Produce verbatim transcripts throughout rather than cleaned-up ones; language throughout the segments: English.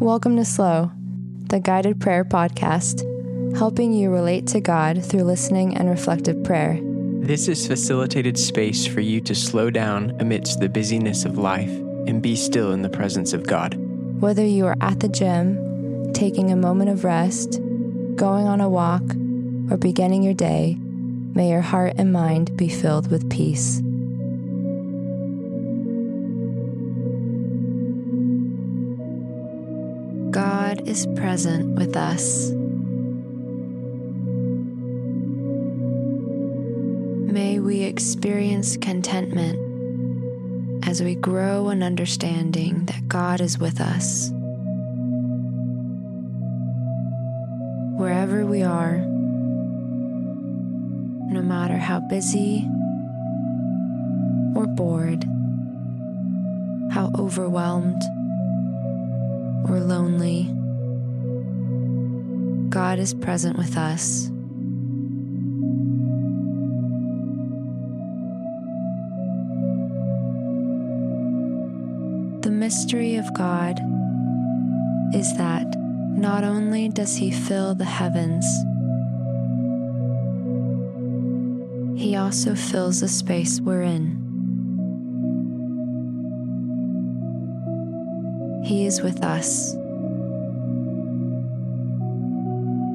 Welcome to Slow, the guided prayer podcast, helping you relate to God through listening and reflective prayer. This is facilitated space for you to slow down amidst the busyness of life and be still in the presence of God. Whether you are at the gym, taking a moment of rest, going on a walk, or beginning your day, may your heart and mind be filled with peace. God is present with us. May we experience contentment as we grow in understanding that God is with us. Wherever we are, no matter how busy or bored, how overwhelmed or lonely, God is present with us. The mystery of God is that not only does He fill the heavens, He also fills the space we're in. He is with us.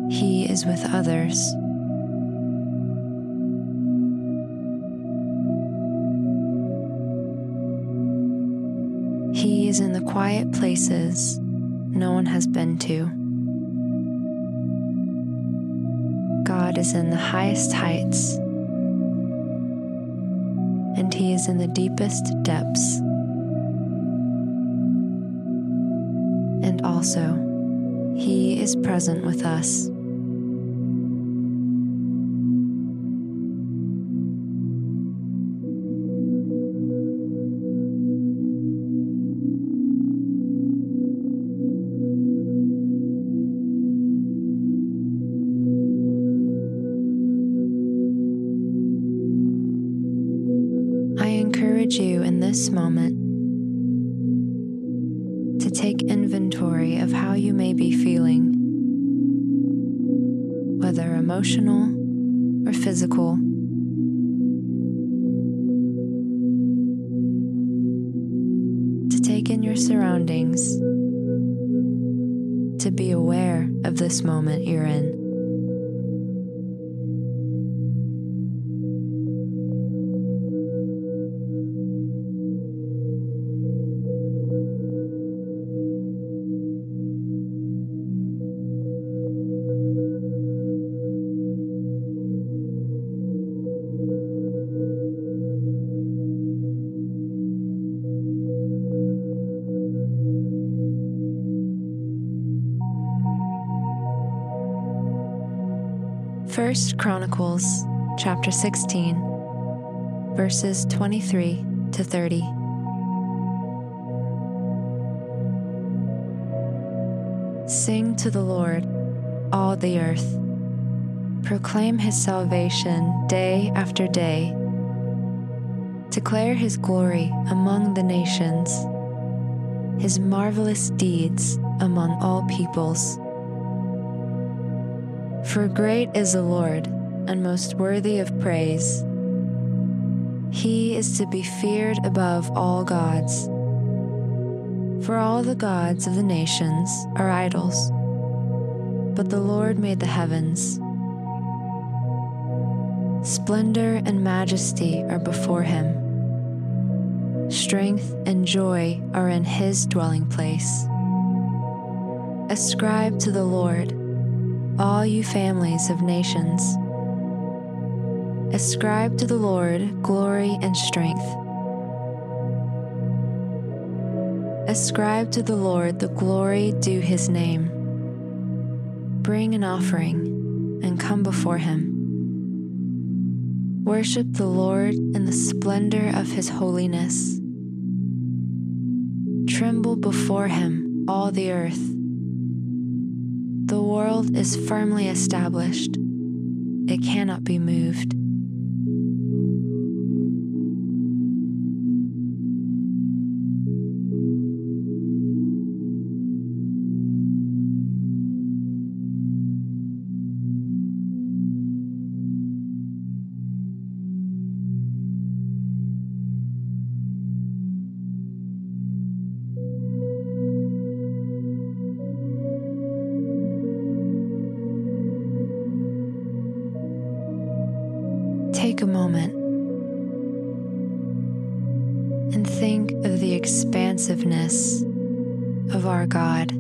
He is with others. He is in the quiet places no one has been to. God is in the highest heights, and He is in the deepest depths. And also, He is present with us. I encourage you in this moment to take inventory of how you may be feeling, whether emotional or physical. To take in your surroundings, to be aware of this moment you're in. First Chronicles chapter sixteen, verses twenty-three to thirty. Sing to the Lord, all the earth. Proclaim His salvation day after day. Declare His glory among the nations, His marvelous deeds among all peoples. For great is the Lord, and most worthy of praise. He is to be feared above all gods. For all the gods of the nations are idols, but the Lord made the heavens. Splendor and majesty are before Him. Strength and joy are in His dwelling place. Ascribe to the Lord, all you families of nations. Ascribe to the Lord glory and strength. Ascribe to the Lord the glory due His name. Bring an offering and come before Him. Worship the Lord in the splendor of His holiness. Tremble before Him, all the earth. The world is firmly established. It cannot be moved. take a moment and think of the expansiveness of our God,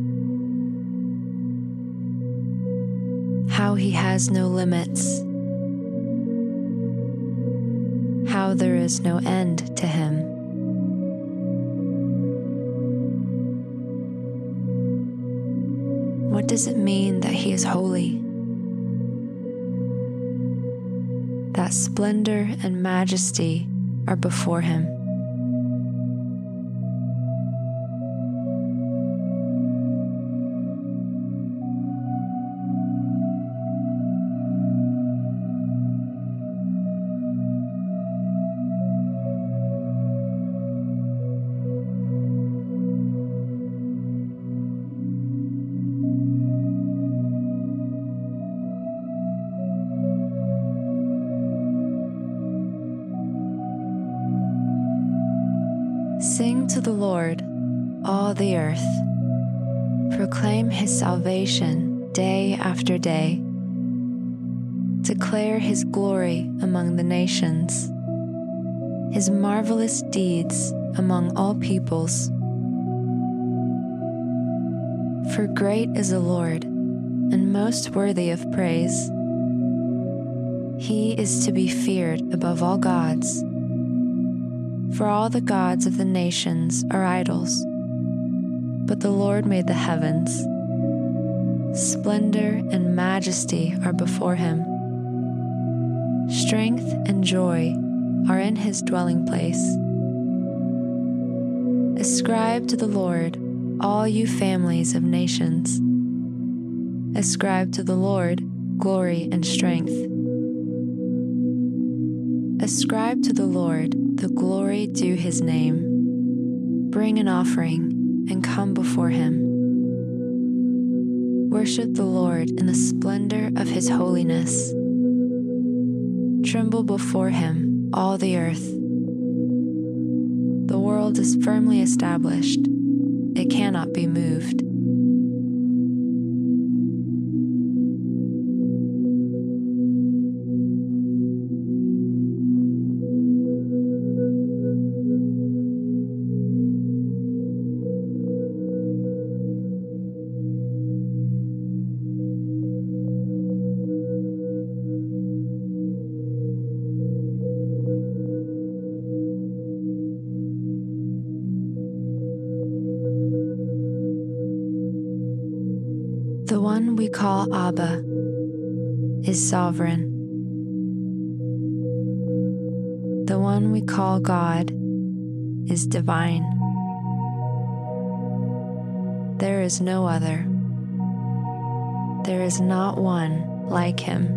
how He has no limits, how there is no end to Him. What does it mean that He is holy? That splendor and majesty are before Him. Sing to the Lord, all the earth. Proclaim His salvation day after day. Declare His glory among the nations, His marvelous deeds among all peoples. For great is the Lord, and most worthy of praise. He is to be feared above all gods. For all the gods of the nations are idols, but the Lord made the heavens. Splendor and majesty are before Him. Strength and joy are in His dwelling place. Ascribe to the Lord, all you families of nations. Ascribe to the Lord glory and strength. Ascribe to the Lord the glory due His name. Bring an offering and come before Him. Worship the Lord in the splendor of His holiness. Tremble before Him, all the earth. The world is firmly established. It cannot be moved. The one we call Abba is sovereign. The one we call God is divine. There is no other. There is not one like Him.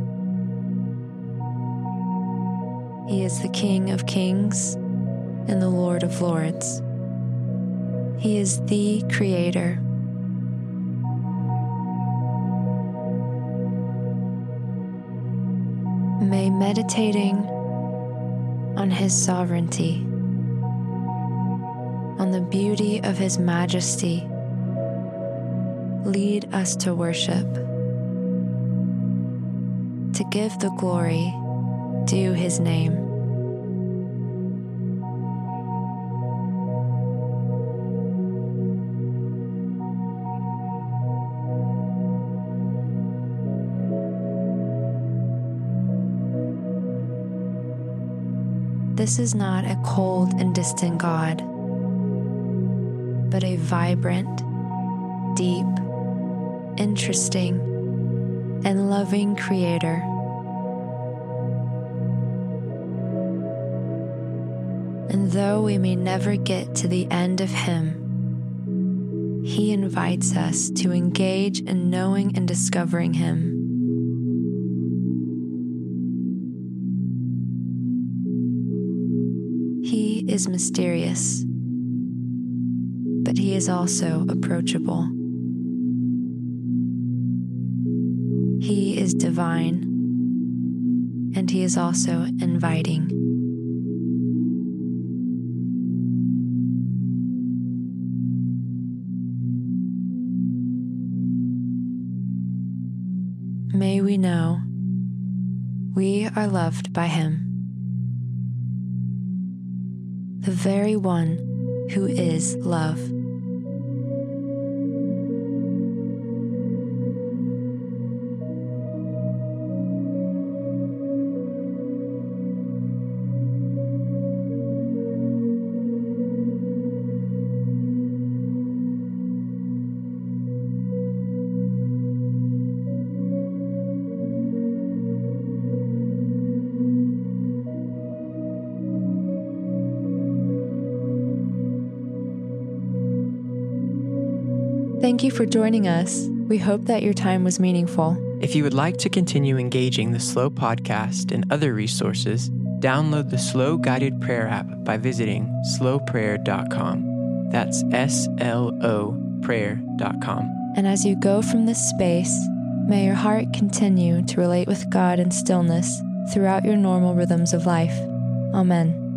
He is the King of kings and the Lord of lords. He is the Creator. May meditating on His sovereignty, on the beauty of His majesty, lead us to worship, to give the glory due His name. This is not a cold and distant God, but a vibrant, deep, interesting, and loving Creator. And though we may never get to the end of Him, He invites us to engage in knowing and discovering Him. He is mysterious, but He is also approachable. He is divine, and He is also inviting. May we know we are loved by Him. the very one who is love. Thank you for joining us. We hope that your time was meaningful. If you would like to continue engaging the Slow Podcast and other resources, download the Slow Guided Prayer app by visiting slow prayer dot com. That's S L O prayer dot com. And as you go from this space, may your heart continue to relate with God in stillness throughout your normal rhythms of life. Amen.